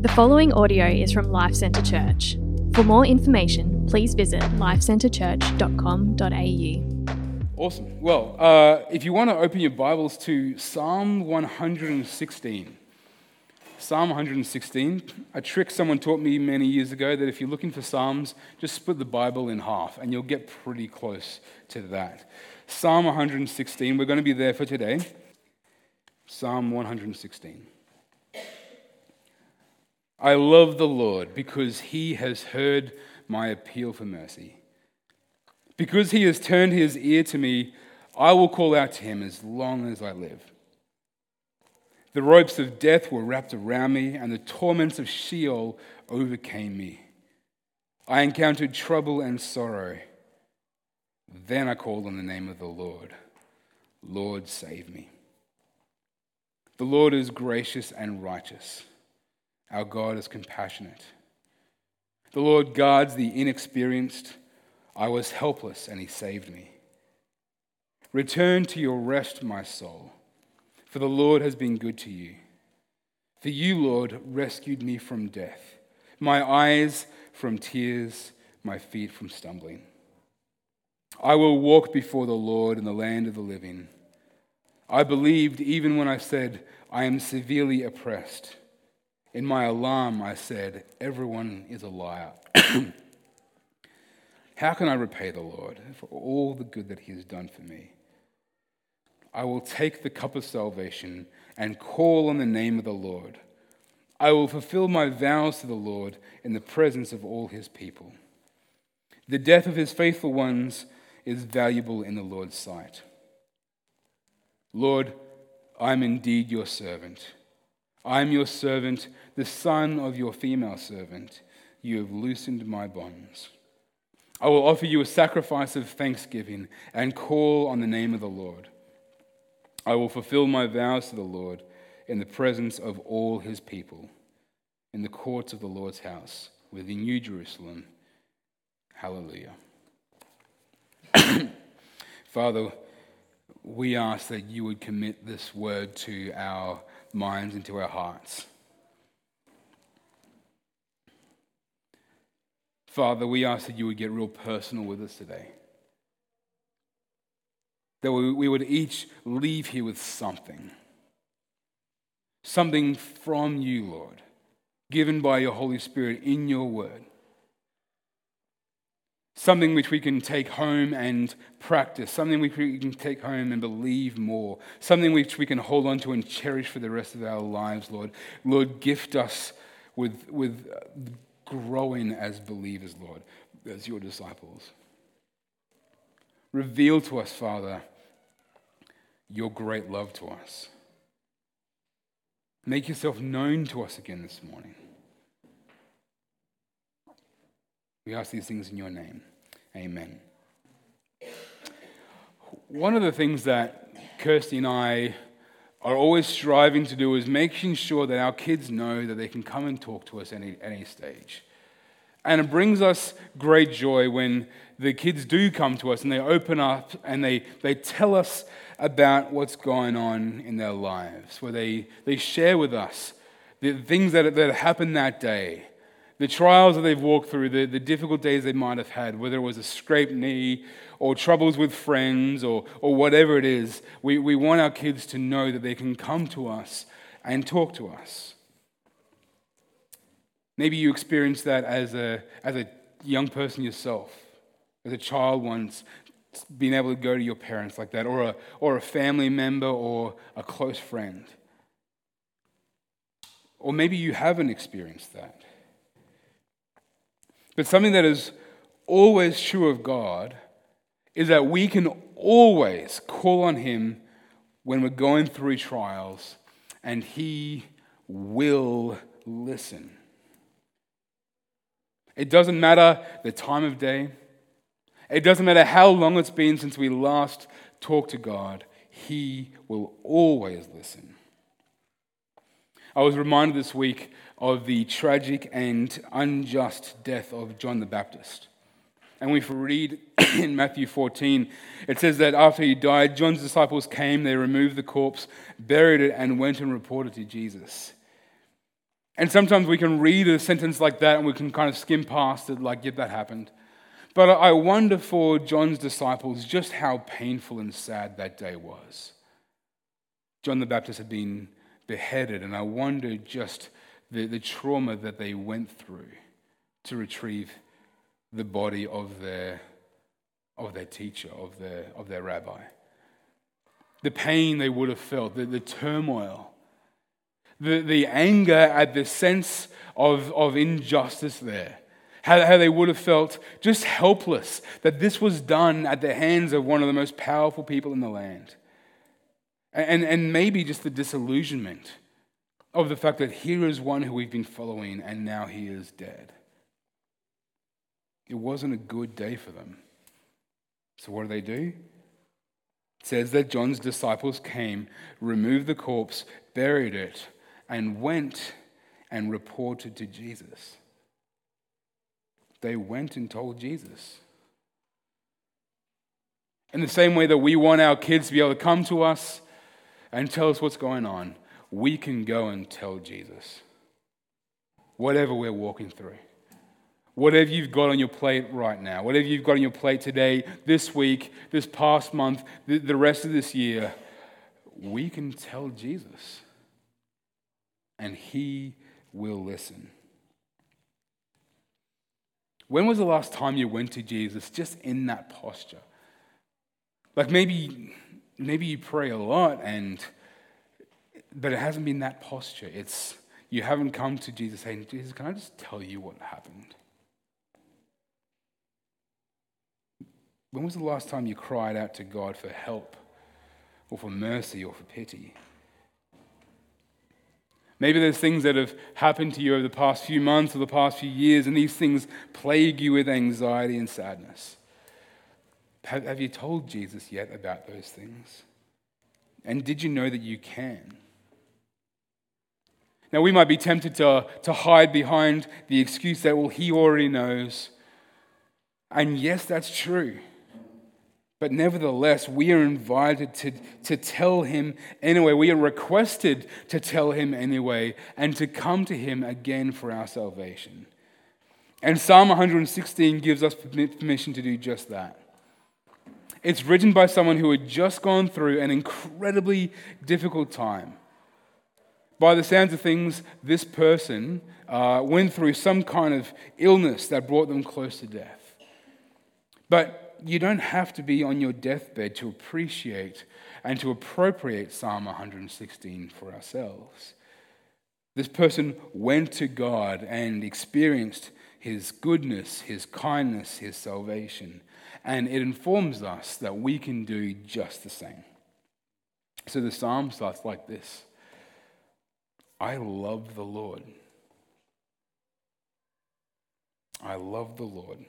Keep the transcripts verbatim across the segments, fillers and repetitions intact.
The following audio is from Life Centre Church. For more information, please visit life centre church dot com dot a u. Awesome. Well, uh, if you want to open your Bibles to Psalm one sixteen. Psalm one sixteen. A trick someone taught me many years ago that if you're looking for Psalms, just split the Bible in half and you'll get pretty close to that. Psalm one sixteen. We're going to be there for today. Psalm one sixteen. I love the Lord because he has heard my appeal for mercy. Because he has turned his ear to me, I will call out to him as long as I live. The ropes of death were wrapped around me, and the torments of Sheol overcame me. I encountered trouble and sorrow. Then I called on the name of the Lord. Lord, save me. The Lord is gracious and righteous. Our God is compassionate. The Lord guards the inexperienced. I was helpless and he saved me. Return to your rest, my soul, for the Lord has been good to you. For you, Lord, rescued me from death, my eyes from tears, my feet from stumbling. I will walk before the Lord in the land of the living. I believed even when I said, I am severely oppressed. In my alarm, I said, everyone is a liar. How can I repay the Lord for all the good that he has done for me? I will take the cup of salvation and call on the name of the Lord. I will fulfill my vows to the Lord in the presence of all his people. The death of his faithful ones is valuable in the Lord's sight. Lord, I am indeed your servant. I am your servant, the son of your female servant. You have loosened my bonds. I will offer you a sacrifice of thanksgiving and call on the name of the Lord. I will fulfill my vows to the Lord in the presence of all his people, in the courts of the Lord's house, within New Jerusalem. Hallelujah. Father, we ask that you would commit this word to our minds into our hearts. Father, we ask that you would get real personal with us today. That we would each leave here with something. Something from you, Lord, given by your Holy Spirit in your word. Something which we can take home and practice. Something which we can take home and believe more. Something which we can hold on to and cherish for the rest of our lives, Lord. Lord, gift us with, with growing as believers, Lord, as your disciples. Reveal to us, Father, your great love to us. Make yourself known to us again this morning. We ask these things in your name. Amen. One of the things that Kirsty and I are always striving to do is making sure that our kids know that they can come and talk to us at any, any stage. And it brings us great joy when the kids do come to us and they open up and they, they tell us about what's going on in their lives, where they, they share with us the things that, that happened that day. The trials that they've walked through, the, the difficult days they might have had, whether it was a scraped knee or troubles with friends or or whatever it is, we, we want our kids to know that they can come to us and talk to us. Maybe you experienced that as a as a young person yourself, as a child once, being able to go to your parents like that, or a or a family member or a close friend. Or maybe you haven't experienced that. But something that is always true of God is that we can always call on him when we're going through trials, and he will listen. It doesn't matter the time of day. It doesn't matter how long it's been since we last talked to God. He will always listen. I was reminded this week of the tragic and unjust death of John the Baptist. And we read in Matthew fourteen, it says that after he died, John's disciples came, they removed the corpse, buried it, and went and reported to Jesus. And sometimes we can read a sentence like that and we can kind of skim past it, like, yep, that happened. But I wonder for John's disciples just how painful and sad that day was. John the Baptist had been beheaded, and I wonder just the, the trauma that they went through to retrieve the body of their of their teacher, of their of their rabbi. The pain they would have felt, the, the turmoil, the, the anger at the sense of, of injustice there. How, how they would have felt just helpless that this was done at the hands of one of the most powerful people in the land. And, and maybe just the disillusionment of the fact that here is one who we've been following and now he is dead. It wasn't a good day for them. So what do they do? It says that John's disciples came, removed the corpse, buried it, and went and reported to Jesus. They went and told Jesus. In the same way that we want our kids to be able to come to us and tell us what's going on, we can go and tell Jesus. Whatever we're walking through, whatever you've got on your plate right now, whatever you've got on your plate today, this week, this past month, the rest of this year, we can tell Jesus, and he will listen. When was the last time you went to Jesus just in that posture? Like maybe maybe you pray a lot, and but it hasn't been that posture. It's you haven't come to Jesus saying, Jesus, can I just tell you what happened? When was the last time you cried out to God for help or for mercy or for pity? Maybe there's things that have happened to you over the past few months or the past few years, and these things plague you with anxiety and sadness. Have, have you told Jesus yet about those things? And did you know that you can? Now, we might be tempted to, to hide behind the excuse that, well, he already knows. And yes, that's true. But nevertheless, we are invited to, to tell him anyway. We are requested to tell him anyway and to come to him again for our salvation. And Psalm one sixteen gives us permission to do just that. It's written by someone who had just gone through an incredibly difficult time. By the sounds of things, this person uh, went through some kind of illness that brought them close to death. But you don't have to be on your deathbed to appreciate and to appropriate Psalm one sixteen for ourselves. This person went to God and experienced his goodness, his kindness, his salvation, and it informs us that we can do just the same. So the psalm starts like this: I love the Lord. I love the Lord.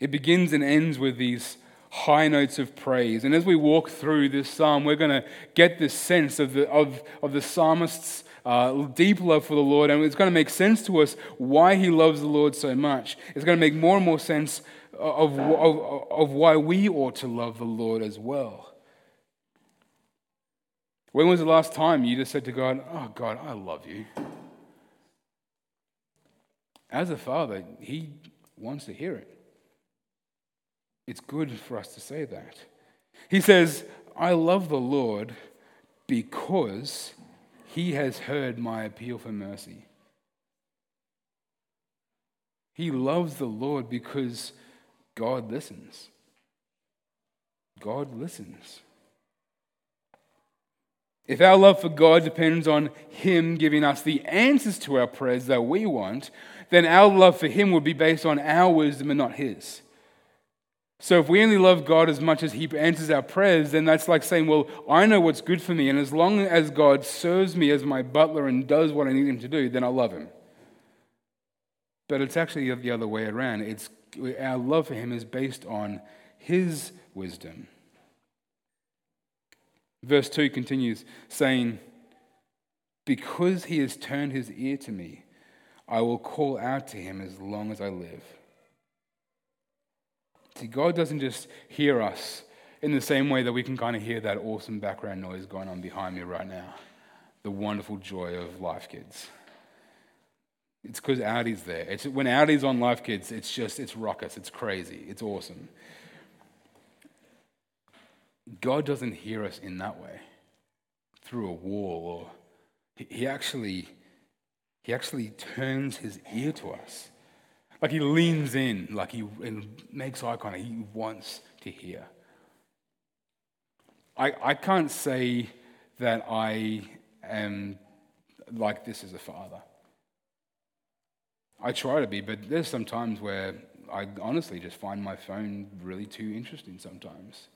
It begins and ends with these high notes of praise. And as we walk through this psalm, we're going to get this sense of the of, of the psalmist's uh, deep love for the Lord. And it's going to make sense to us why he loves the Lord so much. It's going to make more and more sense of, of, of why we ought to love the Lord as well. When was the last time you just said to God, oh God, I love you? As a father, he wants to hear it. It's good for us to say that. He says, I love the Lord because he has heard my appeal for mercy. He loves the Lord because God listens. God listens. If our love for God depends on him giving us the answers to our prayers that we want, then our love for him would be based on our wisdom and not his. So if we only love God as much as he answers our prayers, then that's like saying, well, I know what's good for me, and as long as God serves me as my butler and does what I need him to do, then I love him. But it's actually the other way around. It's our love for him is based on his wisdom. Verse two continues saying, because he has turned his ear to me, I will call out to him as long as I live. See, God doesn't just hear us in the same way that we can kind of hear that awesome background noise going on behind me right now. The wonderful joy of Life Kids. It's because Audi's there. It's when Audi's on Life Kids, it's just, it's raucous, it's crazy, it's awesome. God doesn't hear us in that way, through a wall, or he actually, he actually turns his ear to us. Like he leans in, like he and makes eye contact. He wants to hear. I I can't say that I am like this as a father. I try to be, but there's some times where I honestly just find my phone really too interesting sometimes.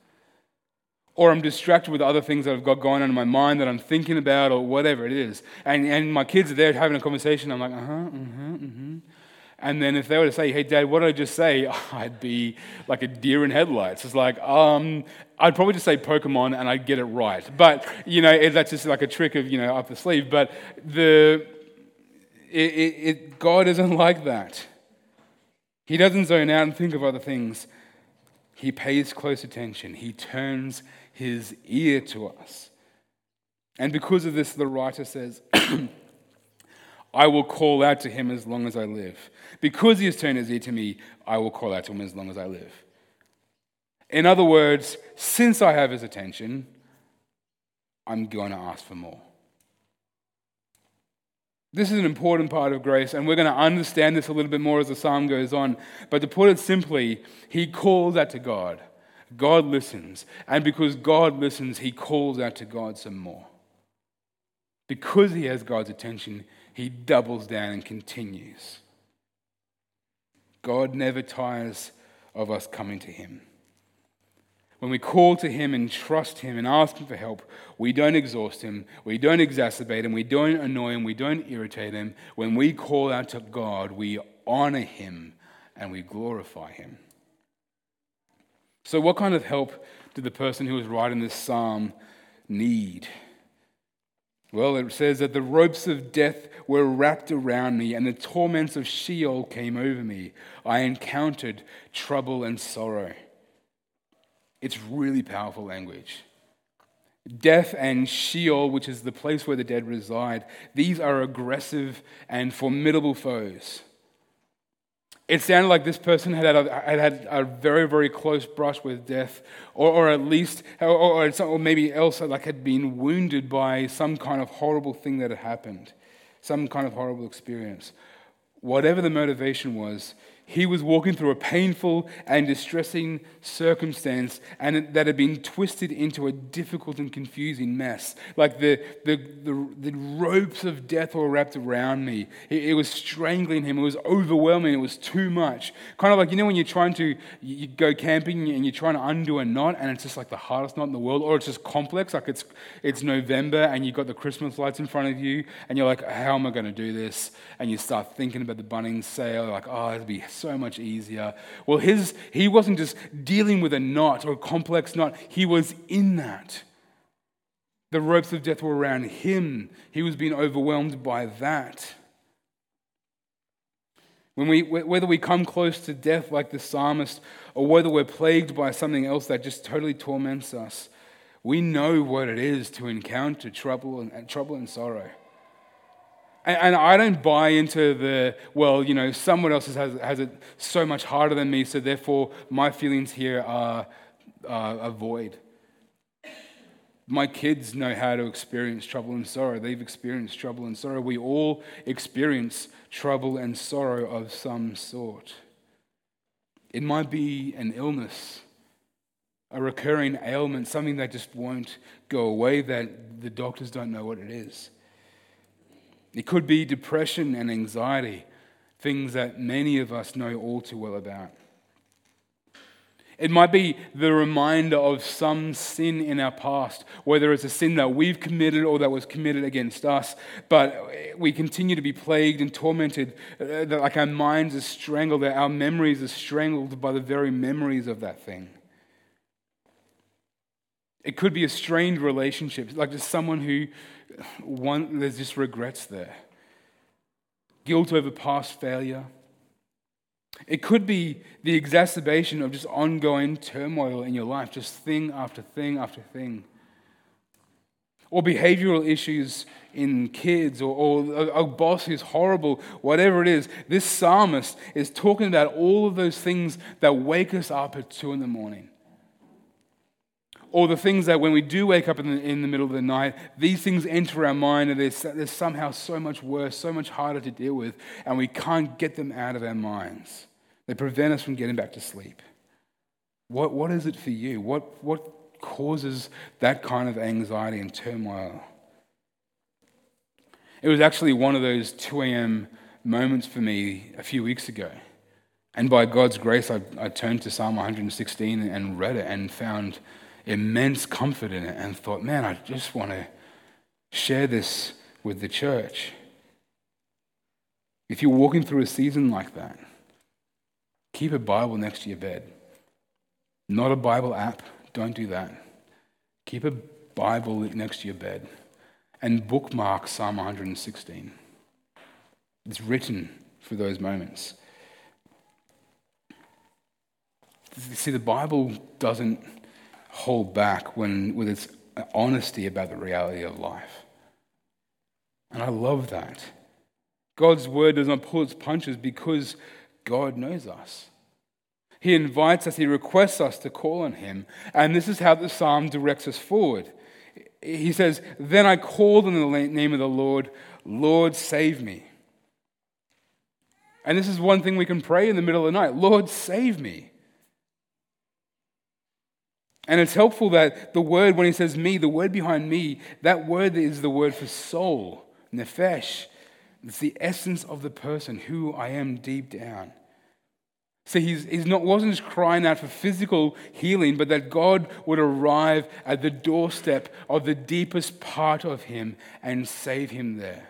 Or I'm distracted with other things that I've got going on in my mind that I'm thinking about or whatever it is. And and my kids are there having a conversation. I'm like, uh-huh, uh-huh, uh-huh. And then if they were to say, hey, Dad, what did I just say? I'd be like a deer in headlights. It's like, um, I'd probably just say Pokemon and I'd get it right. But, you know, that's just like a trick of, you know, up the sleeve. But the it, it, it, God isn't like that. He doesn't zone out and think of other things. He pays close attention. He turns his ear to us. And because of this, the writer says, I will call out to him as long as I live. Because he has turned his ear to me, I will call out to him as long as I live. In other words, since I have his attention, I'm going to ask for more. This is an important part of grace, and we're going to understand this a little bit more as the psalm goes on. But to put it simply, he calls out to God. God listens. And because God listens, he calls out to God some more. Because he has God's attention, he doubles down and continues. God never tires of us coming to him. When we call to him and trust him and ask him for help, we don't exhaust him, we don't exacerbate him, we don't annoy him, we don't irritate him. When we call out to God, we honor him and we glorify him. So what kind of help did the person who was writing this psalm need? Well, it says that the ropes of death were wrapped around me and the torments of Sheol came over me. I encountered trouble and sorrow. It's really powerful language. Death and Sheol, which is the place where the dead reside, these are aggressive and formidable foes. It sounded like this person had had a, had had a very, very close brush with death, or, or at least, or, or, or maybe else, like had been wounded by some kind of horrible thing that had happened, some kind of horrible experience. Whatever the motivation was, he was walking through a painful and distressing circumstance, and that had been twisted into a difficult and confusing mess. Like the the the, the ropes of death were wrapped around me. It, it was strangling him. It was overwhelming. It was too much. Kind of like, you know, when you're trying to you go camping and you're trying to undo a knot, and it's just like the hardest knot in the world, or it's just complex. Like it's it's November, and you've got the Christmas lights in front of you, and you're like, how am I going to do this? And you start thinking about the Bunnings sale. Like, oh, it'll be so much easier. Well, his he wasn't just dealing with a knot or a complex knot. He was in that. The ropes of death were around him. He was being overwhelmed by that. When we, whether we come close to death like the psalmist, or whether we're plagued by something else that just totally torments us, we know what it is to encounter trouble and trouble and sorrow. And I don't buy into the, well, you know, someone else has has it so much harder than me, so therefore my feelings here are, are void. My kids know how to experience trouble and sorrow. They've experienced trouble and sorrow. We all experience trouble and sorrow of some sort. It might be an illness, a recurring ailment, something that just won't go away, that the doctors don't know what it is. It could be depression and anxiety, things that many of us know all too well about. It might be the reminder of some sin in our past, whether it's a sin that we've committed or that was committed against us, but we continue to be plagued and tormented, like our minds are strangled, our memories are strangled by the very memories of that thing. It could be a strained relationship, like just someone who one, there's just regrets there. Guilt over past failure. It could be the exacerbation of just ongoing turmoil in your life, just thing after thing after thing. Or behavioral issues in kids or, or a boss who's horrible, whatever it is, this psalmist is talking about all of those things that wake us up at two in the morning. Or the things that when we do wake up in the, in the middle of the night, these things enter our mind and they're, they're somehow so much worse, so much harder to deal with, and we can't get them out of our minds. They prevent us from getting back to sleep. What what is it for you? What what causes that kind of anxiety and turmoil? It was actually one of those two a.m. moments for me a few weeks ago. And by God's grace, I, I turned to Psalm one sixteen and read it and found immense comfort in it and thought, man, I just want to share this with the church. If you're walking through a season like that, keep a Bible next to your bed. Not a Bible app, don't do that. Keep a Bible next to your bed and bookmark Psalm one sixteen. It's written for those moments. See, the Bible doesn't hold back when with its honesty about the reality of life. And I love that. God's word does not pull its punches because God knows us. He invites us, he requests us to call on him. And this is how the psalm directs us forward. He says, "Then I called on the name of the Lord, Lord, save me." And this is one thing we can pray in the middle of the night, Lord, save me. And it's helpful that the word, when he says me, the word behind me, that word is the word for soul, nephesh. It's the essence of the person, who I am deep down. See, he's, he's not wasn't just crying out for physical healing, but that God would arrive at the doorstep of the deepest part of him and save him there.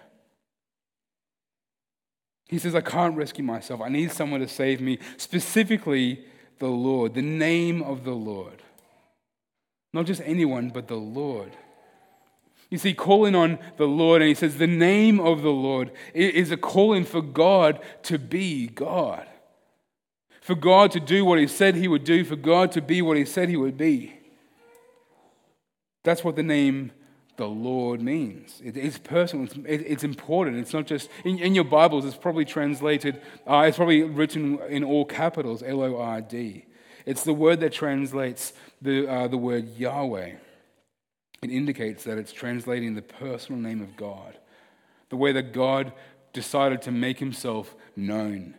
He says, I can't rescue myself. I need someone to save me, specifically the Lord, the name of the Lord. Not just anyone, but the Lord. You see, calling on the Lord, and he says the name of the Lord is a calling for God to be God. For God to do what he said he would do, for God to be what he said he would be. That's what the name the Lord means. It, it's personal, it's, it, it's important. It's not just, in, in your Bibles, it's probably translated, uh, it's probably written in all capitals, L O R D. It's the word that translates the uh, the word Yahweh. It indicates that it's translating the personal name of God. The way that God decided to make himself known.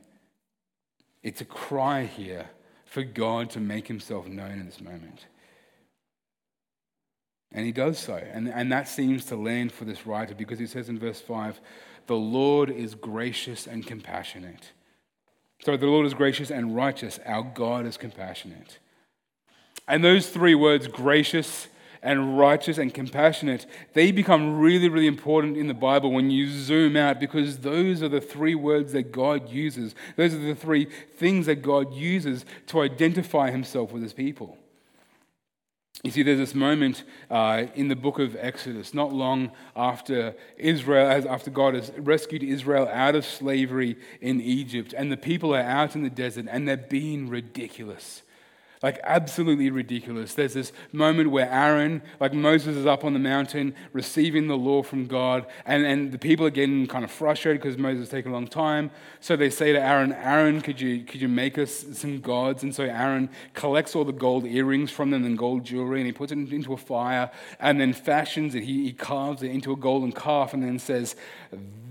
It's a cry here for God to make himself known in this moment. And he does so. And, and that seems to land for this writer because he says in verse five, the Lord is gracious and compassionate. So the Lord is gracious and righteous. Our God is compassionate. And those three words, gracious and righteous and compassionate, they become really, really important in the Bible when you zoom out, because those are the three words that God uses. Those are the three things that God uses to identify himself with his people. You see, there's this moment uh, in the book of Exodus, not long after Israel, after God has rescued Israel out of slavery in Egypt, and the people are out in the desert, and they're being ridiculous. Like, absolutely ridiculous. There's this moment where Aaron, like Moses, is up on the mountain receiving the law from God, and, and the people are getting kind of frustrated because Moses is taking a long time. So they say to Aaron, Aaron, could you could you make us some gods? And so Aaron collects all the gold earrings from them and gold jewelry, and he puts it into a fire and then fashions it. He, he carves it into a golden calf and then says,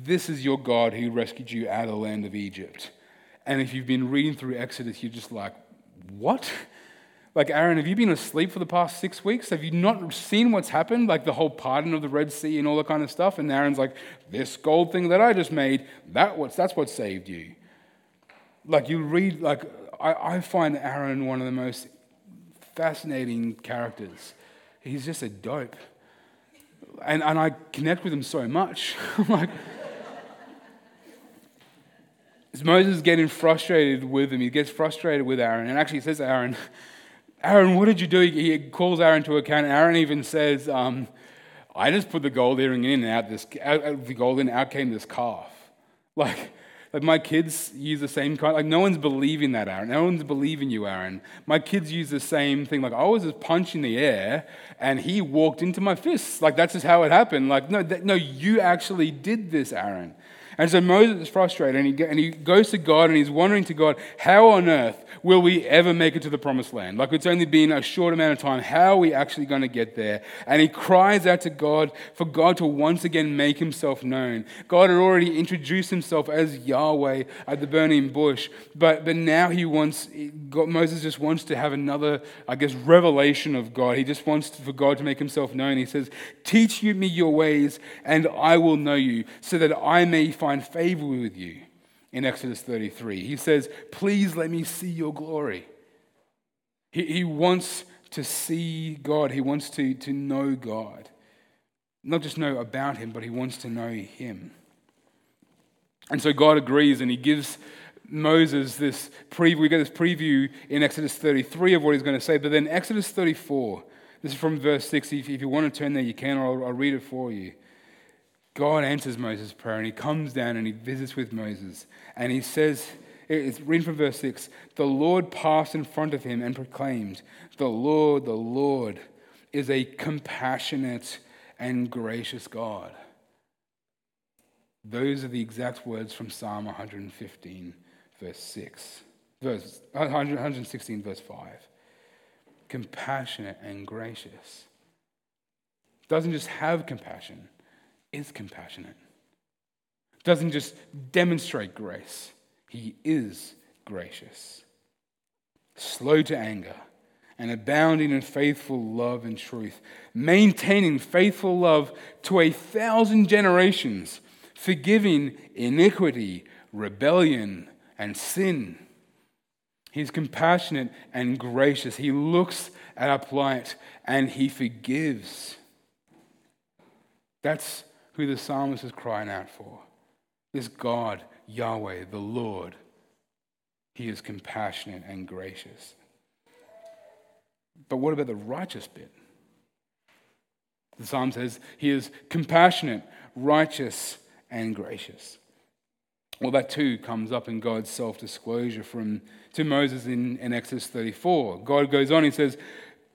this is your God who rescued you out of the land of Egypt. And if you've been reading through Exodus, you're just like, what? Like, Aaron, have you been asleep for the past six weeks? Have you not seen what's happened? Like the whole parting of the Red Sea and all that kind of stuff. And Aaron's like, this gold thing that I just made, that what's that's what saved you. Like you read, like I, I find Aaron one of the most fascinating characters. He's just a dope. And and I connect with him so much. Like, Moses is getting frustrated with him. He gets frustrated with Aaron. And actually says to Aaron, Aaron, what did you do? He calls Aaron to account. Aaron even says, um, I just put the gold earring in and out, this, out, out the gold in, out came this calf. Like, Like my kids use the same kind. Like no one's believing that, Aaron. No one's believing you, Aaron. My kids use the same thing. Like I was just punching the air, and he walked into my fists. Like that's just how it happened. Like no, that, no, you actually did this, Aaron. And so Moses is frustrated, and he and he goes to God, and he's wondering to God, how on earth will we ever make it to the promised land? Like it's only been a short amount of time. How are we actually going to get there? And he cries out to God for God to once again make himself known. God had already introduced himself as Yahweh at the burning bush, but but now he wants, God, Moses just wants to have another, I guess, revelation of God. He just wants for God to make himself known. He says, teach me your ways, and I will know you, so that I may find find favor with you. In Exodus thirty-three, he says, please let me see your glory. He, he wants to see God. He wants to, to know God. Not just know about him, but he wants to know him. And so God agrees, and he gives Moses this preview. We get this preview in Exodus thirty-three of what he's going to say, but then Exodus thirty-four, this is from verse six. If, if you want to turn there, you can, or I'll, I'll read it for you. God answers Moses' prayer, and he comes down and he visits with Moses. And he says, it's written from verse six, the Lord passed in front of him and proclaimed, the Lord, the Lord is a compassionate and gracious God. Those are the exact words from Psalm one fifteen, verse six, verse one sixteen, verse five. Compassionate and gracious. Doesn't just have compassion. Is compassionate. Doesn't just demonstrate grace. He is gracious. Slow to anger and abounding in faithful love and truth, maintaining faithful love to a thousand generations, forgiving iniquity, rebellion, and sin. He's compassionate and gracious. He looks at our plight and he forgives. That's who the psalmist is crying out for. This God, Yahweh, the Lord. He is compassionate and gracious. But what about the righteous bit? The psalm says he is compassionate, righteous, and gracious. Well, that too comes up in God's self-disclosure from to Moses in, in Exodus thirty-four. God goes on, he says,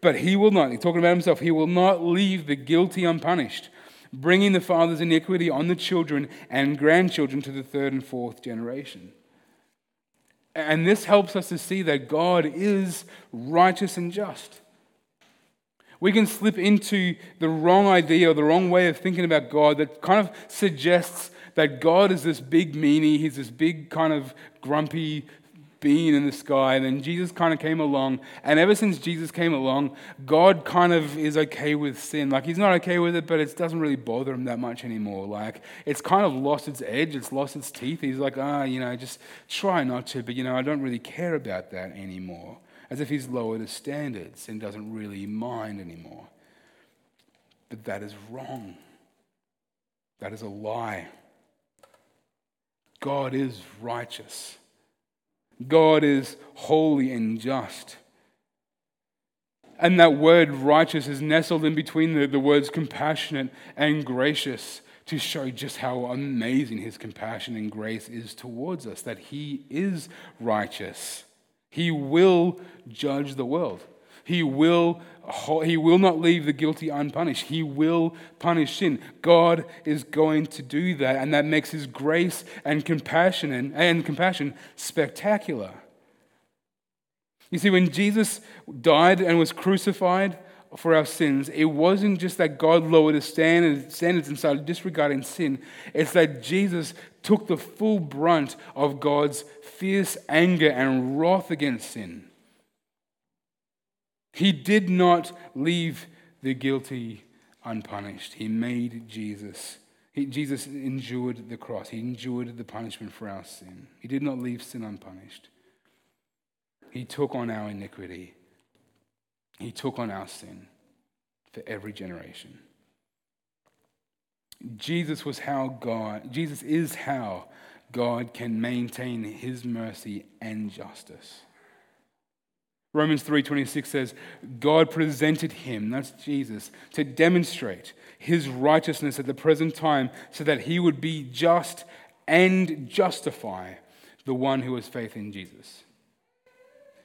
but he will not, he's talking about himself, he will not leave the guilty unpunished, bringing the father's iniquity on the children and grandchildren to the third and fourth generation. And this helps us to see that God is righteous and just. We can slip into the wrong idea or the wrong way of thinking about God that kind of suggests that God is this big meanie, he's this big kind of grumpy being in the sky, and then Jesus kind of came along, and ever since Jesus came along, God kind of is okay with sin. Like he's not okay with it, but it doesn't really bother him that much anymore. Like it's kind of lost its edge, it's lost its teeth. He's like, ah, you know, just try not to, but you know, I don't really care about that anymore. As if he's lowered his standards and doesn't really mind anymore. But that is wrong. That is a lie. God is righteous. God is holy and just. And that word righteous is nestled in between the, the words compassionate and gracious to show just how amazing his compassion and grace is towards us, that he is righteous. He will judge the world. He will, he will not leave the guilty unpunished. He will punish sin. God is going to do that, and that makes his grace and compassion and, and compassion spectacular. You see, when Jesus died and was crucified for our sins, it wasn't just that God lowered his standards and started disregarding sin. It's that Jesus took the full brunt of God's fierce anger and wrath against sin. He did not leave the guilty unpunished. He made Jesus. He, Jesus endured the cross. He endured the punishment for our sin. He did not leave sin unpunished. He took on our iniquity. He took on our sin for every generation. Jesus was how God, Jesus is how God can maintain his mercy and justice. Romans three twenty-six says, God presented him, that's Jesus, to demonstrate his righteousness at the present time so that he would be just and justify the one who has faith in Jesus.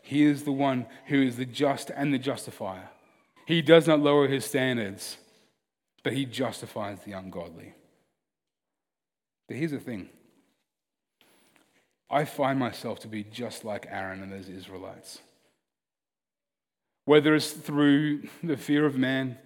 He is the one who is the just and the justifier. He does not lower his standards, but he justifies the ungodly. But here's the thing. I find myself to be just like Aaron and those Israelites. Whether it's through the fear of man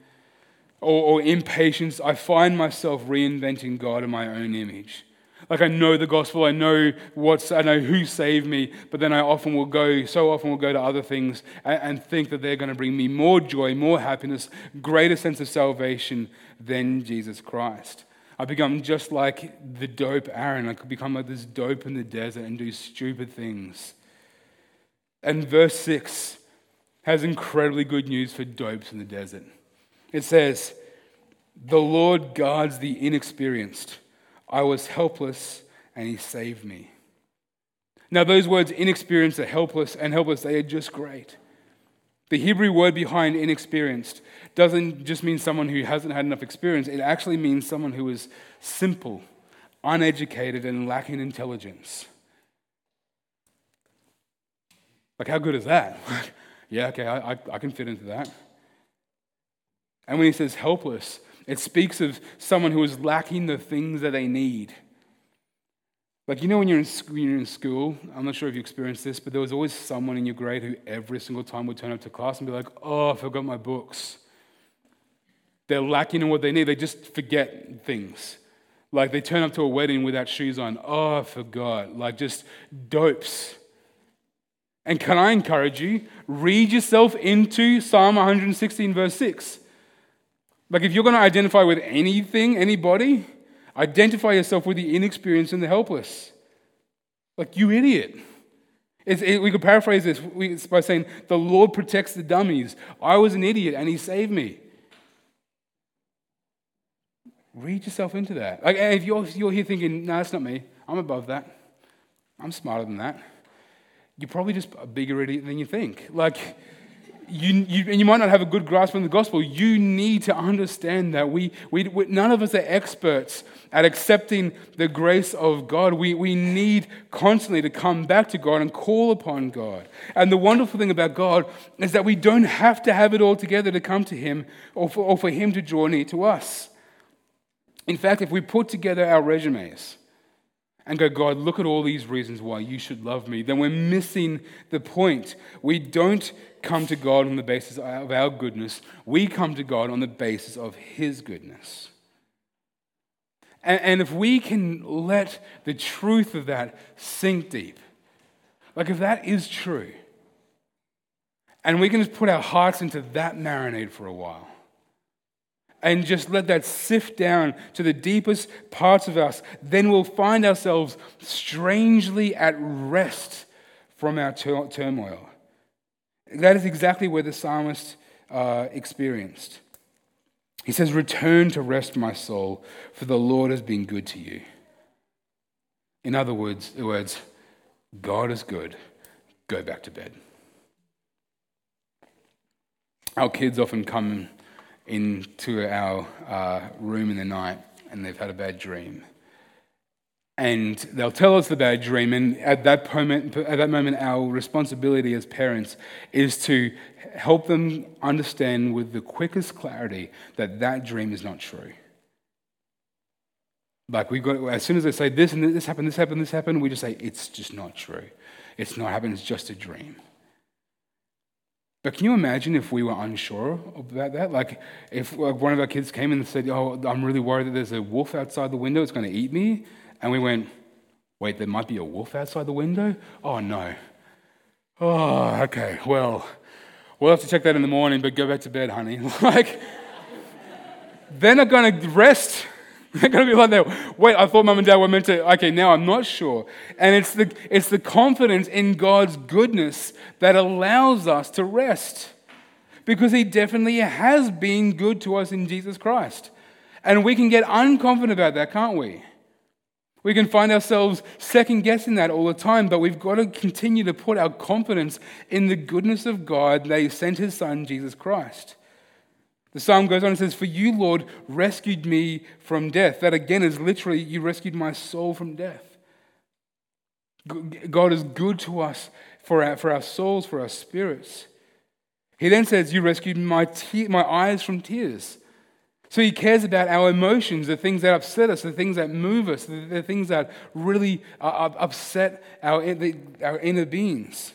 or, or impatience, I find myself reinventing God in my own image. Like, I know the gospel, I know what's, I know who saved me, but then I often will go, so often will go to other things and, and think that they're going to bring me more joy, more happiness, greater sense of salvation than Jesus Christ. I become just like the dope Aaron. I could become like this dope in the desert and do stupid things. And verse six has incredibly good news for dopes in the desert. It says, "The Lord guards the inexperienced. I was helpless, and he saved me." Now, those words, inexperienced, are helpless, and helpless, they are just great. The Hebrew word behind inexperienced doesn't just mean someone who hasn't had enough experience. It actually means someone who is simple, uneducated, and lacking intelligence. Like, how good is that? Yeah, okay, I, I, I can fit into that. And when he says helpless, it speaks of someone who is lacking the things that they need. Like, you know, when you're in school, you're in school, I'm not sure if you experienced this, but there was always someone in your grade who every single time would turn up to class and be like, "Oh, I forgot my books." They're lacking in what they need. They just forget things. Like, they turn up to a wedding without shoes on. "Oh, I forgot." Like, just dopes. And can I encourage you, read yourself into Psalm one sixteen, verse six. Like, if you're going to identify with anything, anybody, identify yourself with the inexperienced and the helpless. Like, you idiot. It's, it, we could paraphrase this by saying, "The Lord protects the dummies. I was an idiot and he saved me." Read yourself into that. Like, if you're, you're here thinking, "No, nah, that's not me. I'm above that. I'm smarter than that," you're probably just a bigger idiot than you think. Like, You, you, and you might not have a good grasp on the gospel. You need to understand that we, we, we none of us are experts at accepting the grace of God. We, we need constantly to come back to God and call upon God. And the wonderful thing about God is that we don't have to have it all together to come to him or for, or for him to draw near to us. In fact, if we put together our resumes and go, "God, look at all these reasons why you should love me," then we're missing the point. We don't come to God on the basis of our goodness. We come to God on the basis of his goodness. And, and if we can let the truth of that sink deep, like, if that is true, and we can just put our hearts into that marinade for a while, and just let that sift down to the deepest parts of us, then we'll find ourselves strangely at rest from our tur- turmoil. That is exactly where the psalmist uh, experienced. He says, "Return to rest, my soul, for the Lord has been good to you." In other words, the words, God is good. Go back to bed. Our kids often come into our uh, room in the night and they've had a bad dream. And they'll tell us the bad dream, and at that moment, at that moment, our responsibility as parents is to help them understand with the quickest clarity that that dream is not true. Like, we got, as soon as they say this and this happened, this happened, this happened, we just say, "It's just not true. It's not happened, it's just a dream." But can you imagine if we were unsure about that? Like, if one of our kids came and said, "Oh, I'm really worried that there's a wolf outside the window, it's going to eat me." And we went, "Wait, there might be a wolf outside the window? Oh, no. Oh, okay, well, we'll have to check that in the morning, but go back to bed, honey." Like, they're not going to rest. They're going to be like that. "Wait, I thought mum and dad were meant to, okay, now I'm not sure." And it's the it's the confidence in God's goodness that allows us to rest, because he definitely has been good to us in Jesus Christ. And we can get unconfident about that, can't we? We can find ourselves second-guessing that all the time, but we've got to continue to put our confidence in the goodness of God that he sent his son, Jesus Christ. The psalm goes on and says, "For you, Lord, rescued me from death." That again is literally, you rescued my soul from death. God is good to us for our, for our souls, for our spirits. He then says, you rescued my te- my eyes from tears. So he cares about our emotions, the things that upset us, the things that move us, the, the things that really uh, upset our, the, our inner beings.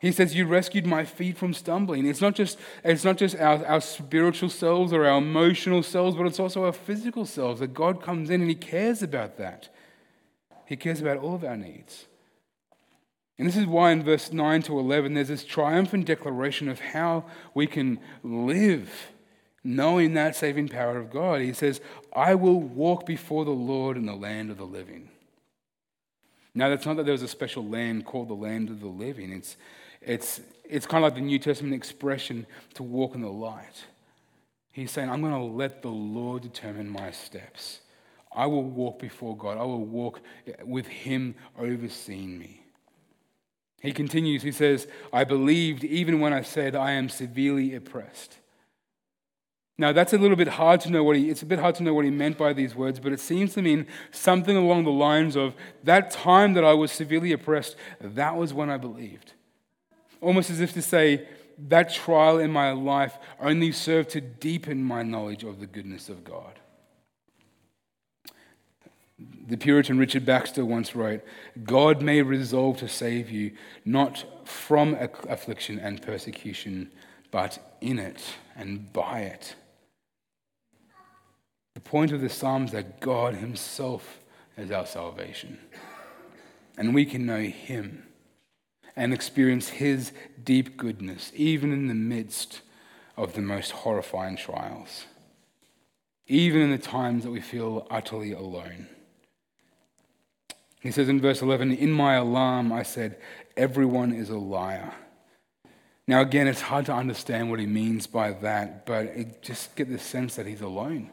He says, you rescued my feet from stumbling. It's not just, it's not just our, our spiritual selves or our emotional selves, but it's also our physical selves, that God comes in and he cares about that. He cares about all of our needs. And this is why in verse nine to eleven, there's this triumphant declaration of how we can live knowing that saving power of God. He says, I will walk before the Lord in the land of the living. Now, that's not that there was a special land called the land of the living. It's it's it's kind of like the New Testament expression to walk in the light. He's saying, I'm going to let the Lord determine my steps. I will walk before God. I will walk with him overseeing me. He continues, he says, I believed even when I said I am severely oppressed. Now that's a little bit hard to know what he, it's a bit hard to know what he meant by these words, but it seems to mean something along the lines of that time that I was severely oppressed, that was when I believed. Almost as if to say that trial in my life only served to deepen my knowledge of the goodness of God. The Puritan Richard Baxter once wrote, God may resolve to save you not from affliction and persecution, but in it and by it. The point of the Psalms is that God himself is our salvation. And we can know him and experience his deep goodness, even in the midst of the most horrifying trials. Even in the times that we feel utterly alone. He says in verse eleven, in my alarm I said, everyone is a liar. Now again, it's hard to understand what he means by that, but it just get the sense that he's alone.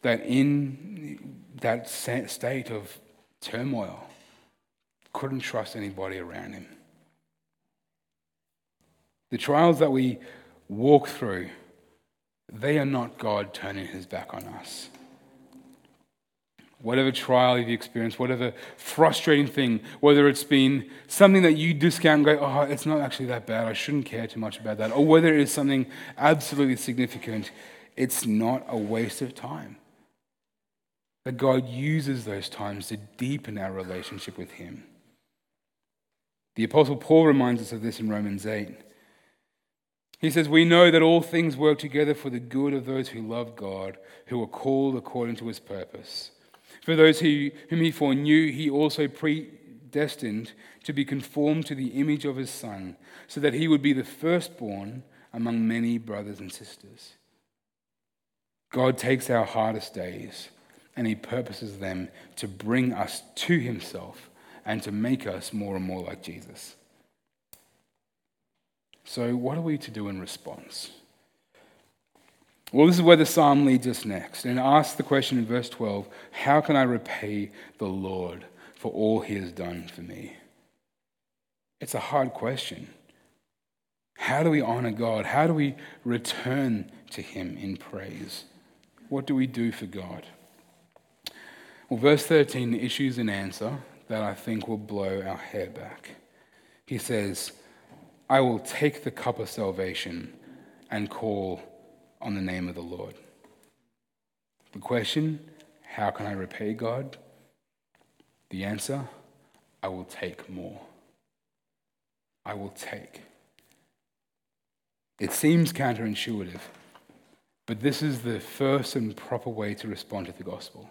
That in that state of turmoil, couldn't trust anybody around him. The trials that we walk through, they are not God turning his back on us. Whatever trial you've experienced, whatever frustrating thing, whether it's been something that you discount and go, oh, it's not actually that bad, I shouldn't care too much about that, or whether it is something absolutely significant, it's not a waste of time. That God uses those times to deepen our relationship with him. The Apostle Paul reminds us of this in Romans eight. He says, we know that all things work together for the good of those who love God, who are called according to his purpose. For those who, whom he foreknew, he also predestined to be conformed to the image of his Son, so that he would be the firstborn among many brothers and sisters. God takes our hardest days and he purposes them to bring us to himself and to make us more and more like Jesus. So what are we to do in response? Well, this is where the psalm leads us next, and asks the question in verse twelve, how can I repay the Lord for all he has done for me? It's a hard question. How do we honor God? How do we return to him in praise? What do we do for God? Well, verse thirteen issues an answer that I think will blow our hair back. He says, I will take the cup of salvation and call on the name of the Lord. The question, how can I repay God? The answer, I will take more. I will take. It seems counterintuitive, but this is the first and proper way to respond to the gospel.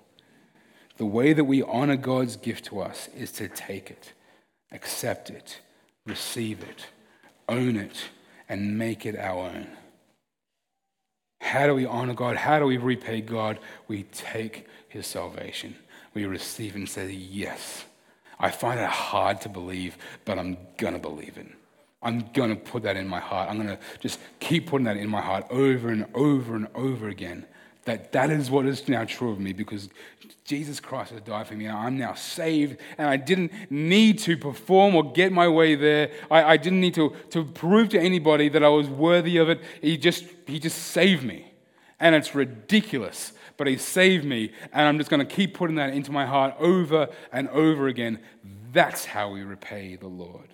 The way that we honor God's gift to us is to take it, accept it, receive it, own it, and make it our own. How do we honor God? How do we repay God? We take his salvation. We receive and say, yes, I find it hard to believe, but I'm going to believe it. I'm going to put that in my heart. I'm going to just keep putting that in my heart over and over and over again. That that is what is now true of me because Jesus Christ has died for me and I'm now saved and I didn't need to perform or get my way there. I, I didn't need to, to prove to anybody that I was worthy of it. He just, he just saved me. And it's ridiculous, but he saved me. And I'm just going to keep putting that into my heart over and over again. That's how we repay the Lord.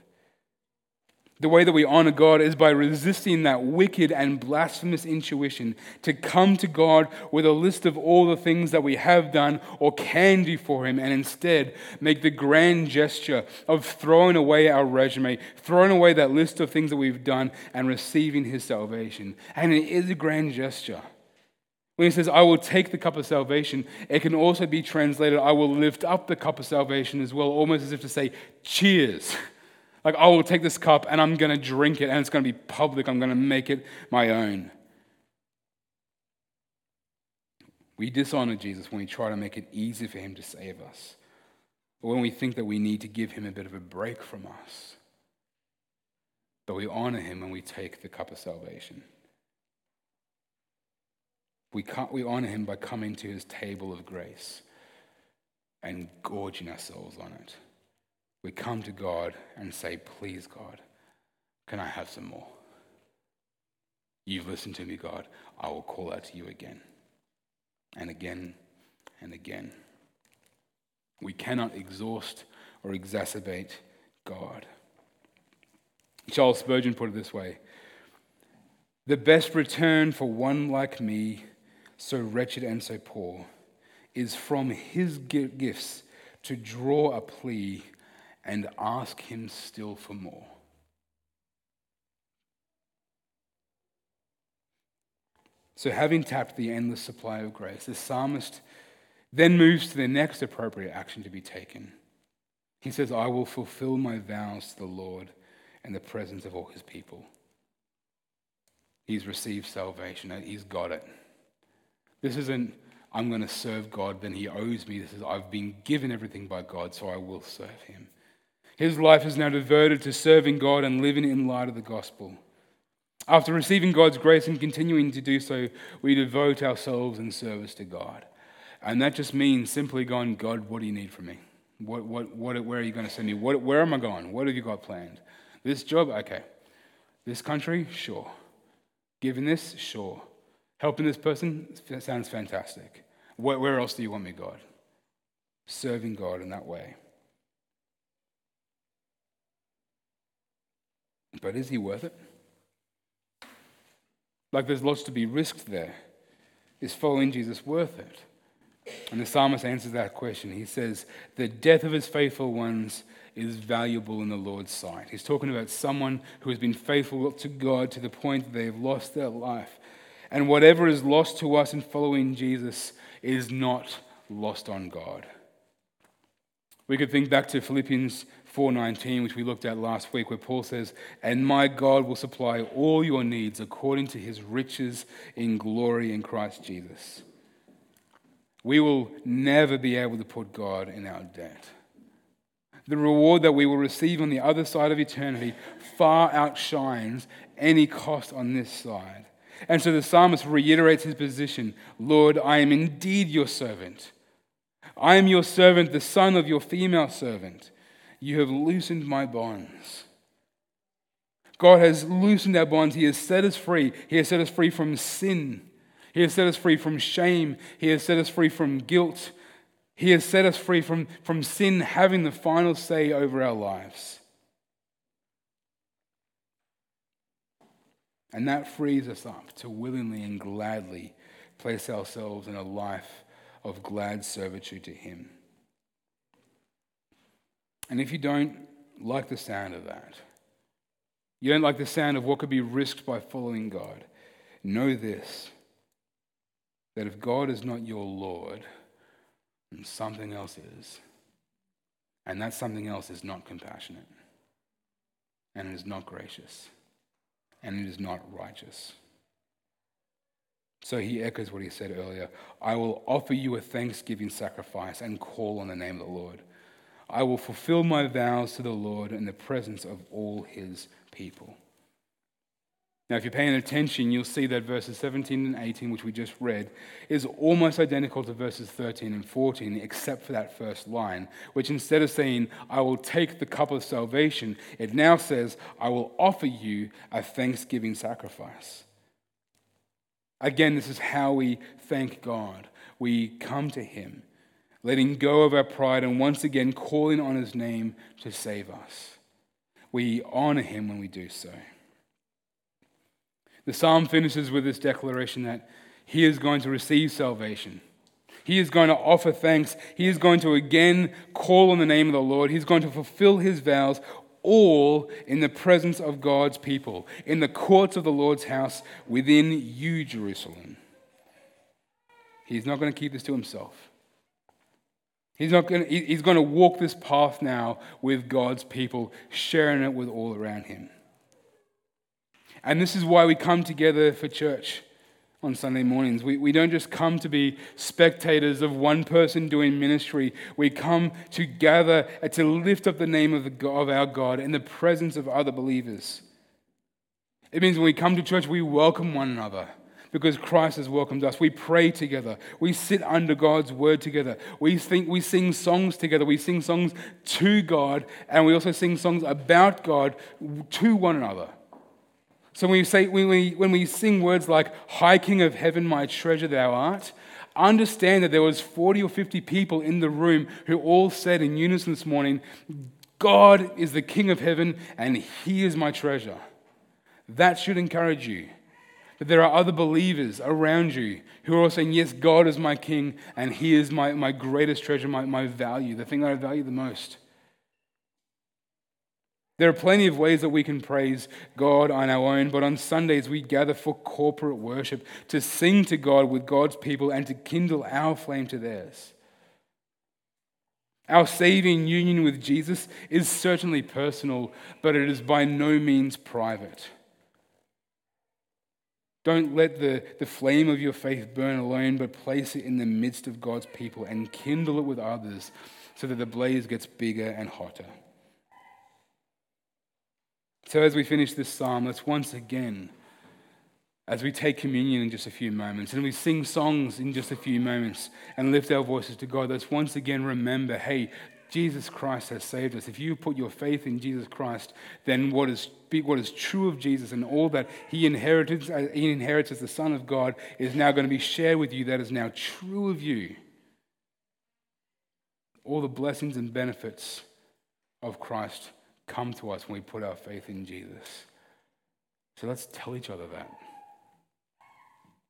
The way that we honor God is by resisting that wicked and blasphemous intuition to come to God with a list of all the things that we have done or can do for him, and instead make the grand gesture of throwing away our resume, throwing away that list of things that we've done, and receiving his salvation. And it is a grand gesture. When he says, I will take the cup of salvation, it can also be translated, I will lift up the cup of salvation as well, almost as if to say, cheers. Like, I will take this cup and I'm going to drink it, and it's going to be public. I'm going to make it my own. We dishonor Jesus when we try to make it easy for him to save us, or when we think that we need to give him a bit of a break from us. But we honor him when we take the cup of salvation. We can't, we honor him by coming to his table of grace and gorging ourselves on it. We come to God and say, please, God, can I have some more? You've listened to me, God. I will call out to you again and again and again. We cannot exhaust or exacerbate God. Charles Spurgeon put it this way: the best return for one like me, so wretched and so poor, is from his gifts to draw a plea and ask him still for more. So, having tapped the endless supply of grace, the psalmist then moves to the next appropriate action to be taken. He says, I will fulfill my vows to the Lord in the presence of all his people. He's received salvation. He's got it. This isn't, I'm going to serve God, then he owes me. This is, I've been given everything by God, so I will serve him. His life is now devoted to serving God and living in light of the gospel. After receiving God's grace and continuing to do so, we devote ourselves in service to God. And that just means simply going, God, what do you need from me? What, what, what, where are you going to send me? What, where am I going? What have you got planned? This job? Okay. This country? Sure. Giving this? Sure. Helping this person? Sounds fantastic. Where, where else do you want me, God? Serving God in that way. But is he worth it? Like, there's lots to be risked there. Is following Jesus worth it? And the psalmist answers that question. He says, the death of his faithful ones is valuable in the Lord's sight. He's talking about someone who has been faithful to God to the point that they've lost their life. And whatever is lost to us in following Jesus is not lost on God. We could think back to Philippians four nineteen, which we looked at last week, where Paul says, and my God will supply all your needs according to his riches in glory in Christ Jesus. We will never be able to put God in our debt. The reward that we will receive on the other side of eternity far outshines any cost on this side. And so the psalmist reiterates his position, Lord, I am indeed your servant. I am your servant, the son of your female servant. You have loosened my bonds. God has loosened our bonds. He has set us free. He has set us free from sin. He has set us free from shame. He has set us free from guilt. He has set us free from, from sin having the final say over our lives. And that frees us up to willingly and gladly place ourselves in a life of glad servitude to him. And if you don't like the sound of that, you don't like the sound of what could be risked by following God, know this, that if God is not your Lord, then something else is. And that something else is not compassionate, and it is not gracious, and it is not righteous. So he echoes what he said earlier. I will offer you a thanksgiving sacrifice and call on the name of the Lord. I will fulfill my vows to the Lord in the presence of all his people. Now, if you're paying attention, you'll see that verses seventeen and eighteen, which we just read, is almost identical to verses thirteen and fourteen, except for that first line, which instead of saying, I will take the cup of salvation, it now says, I will offer you a thanksgiving sacrifice. Again, this is how we thank God. we come to him, letting go of our pride and once again calling on his name to save us. We honor him when we do so. The psalm finishes with this declaration that he is going to receive salvation. He is going to offer thanks. He is going to again call on the name of the Lord. He's going to fulfill his vows, all in the presence of God's people, in the courts of the Lord's house, within you, Jerusalem. He's not going to keep this to himself. He's not going to, he's going to walk this path now with God's people, sharing it with all around him. And this is why we come together for church on Sunday mornings. We, we don't just come to be spectators of one person doing ministry. We come to gather to lift up the name of, the, of our God in the presence of other believers. It means when we come to church, we welcome one another, because Christ has welcomed us. We pray together. We sit under God's word together. We think, we sing songs together. We sing songs to God, and we also sing songs about God to one another. So when we say when we when we sing words like "High King of Heaven, my treasure thou art," understand that there was forty or fifty people in the room who all said in unison this morning, "God is the King of Heaven, and He is my treasure." That should encourage you. But there are other believers around you who are all saying, yes, God is my King, and He is my, my greatest treasure, my, my value, the thing that I value the most. There are plenty of ways that we can praise God on our own, but on Sundays we gather for corporate worship to sing to God with God's people and to kindle our flame to theirs. Our saving union with Jesus is certainly personal, but it is by no means private. Don't let the, the flame of your faith burn alone, but place it in the midst of God's people and kindle it with others so that the blaze gets bigger and hotter. So as we finish this psalm, let's once again, as we take communion in just a few moments and we sing songs in just a few moments and lift our voices to God, let's once again remember, hey, Jesus Christ has saved us. If you put your faith in Jesus Christ, then what is what is true of Jesus and all that he inherited, he inherits as the Son of God is now going to be shared with you. That is now true of you. All the blessings and benefits of Christ come to us when we put our faith in Jesus. So let's tell each other that.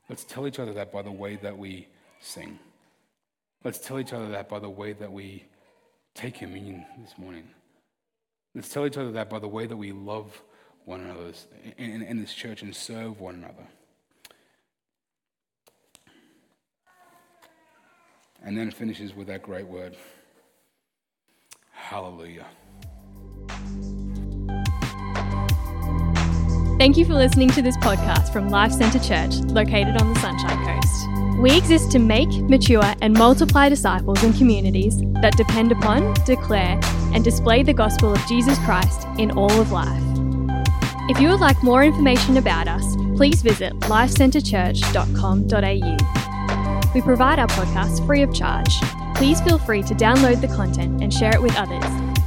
Let's tell each other that by the way that we sing. Let's tell each other that by the way that we take communion this morning. Let's tell each other that by the way that we love one another in, in, in this church and serve one another. And then it finishes with that great word. Hallelujah. Thank you for listening to this podcast from Life Centre Church, located on the Sunshine Coast. We exist to make, mature and multiply disciples and communities that depend upon, declare and display the gospel of Jesus Christ in all of life. If you would like more information about us, please visit life centre church dot com dot a u. We provide our podcast free of charge. Please feel free to download the content and share it with others,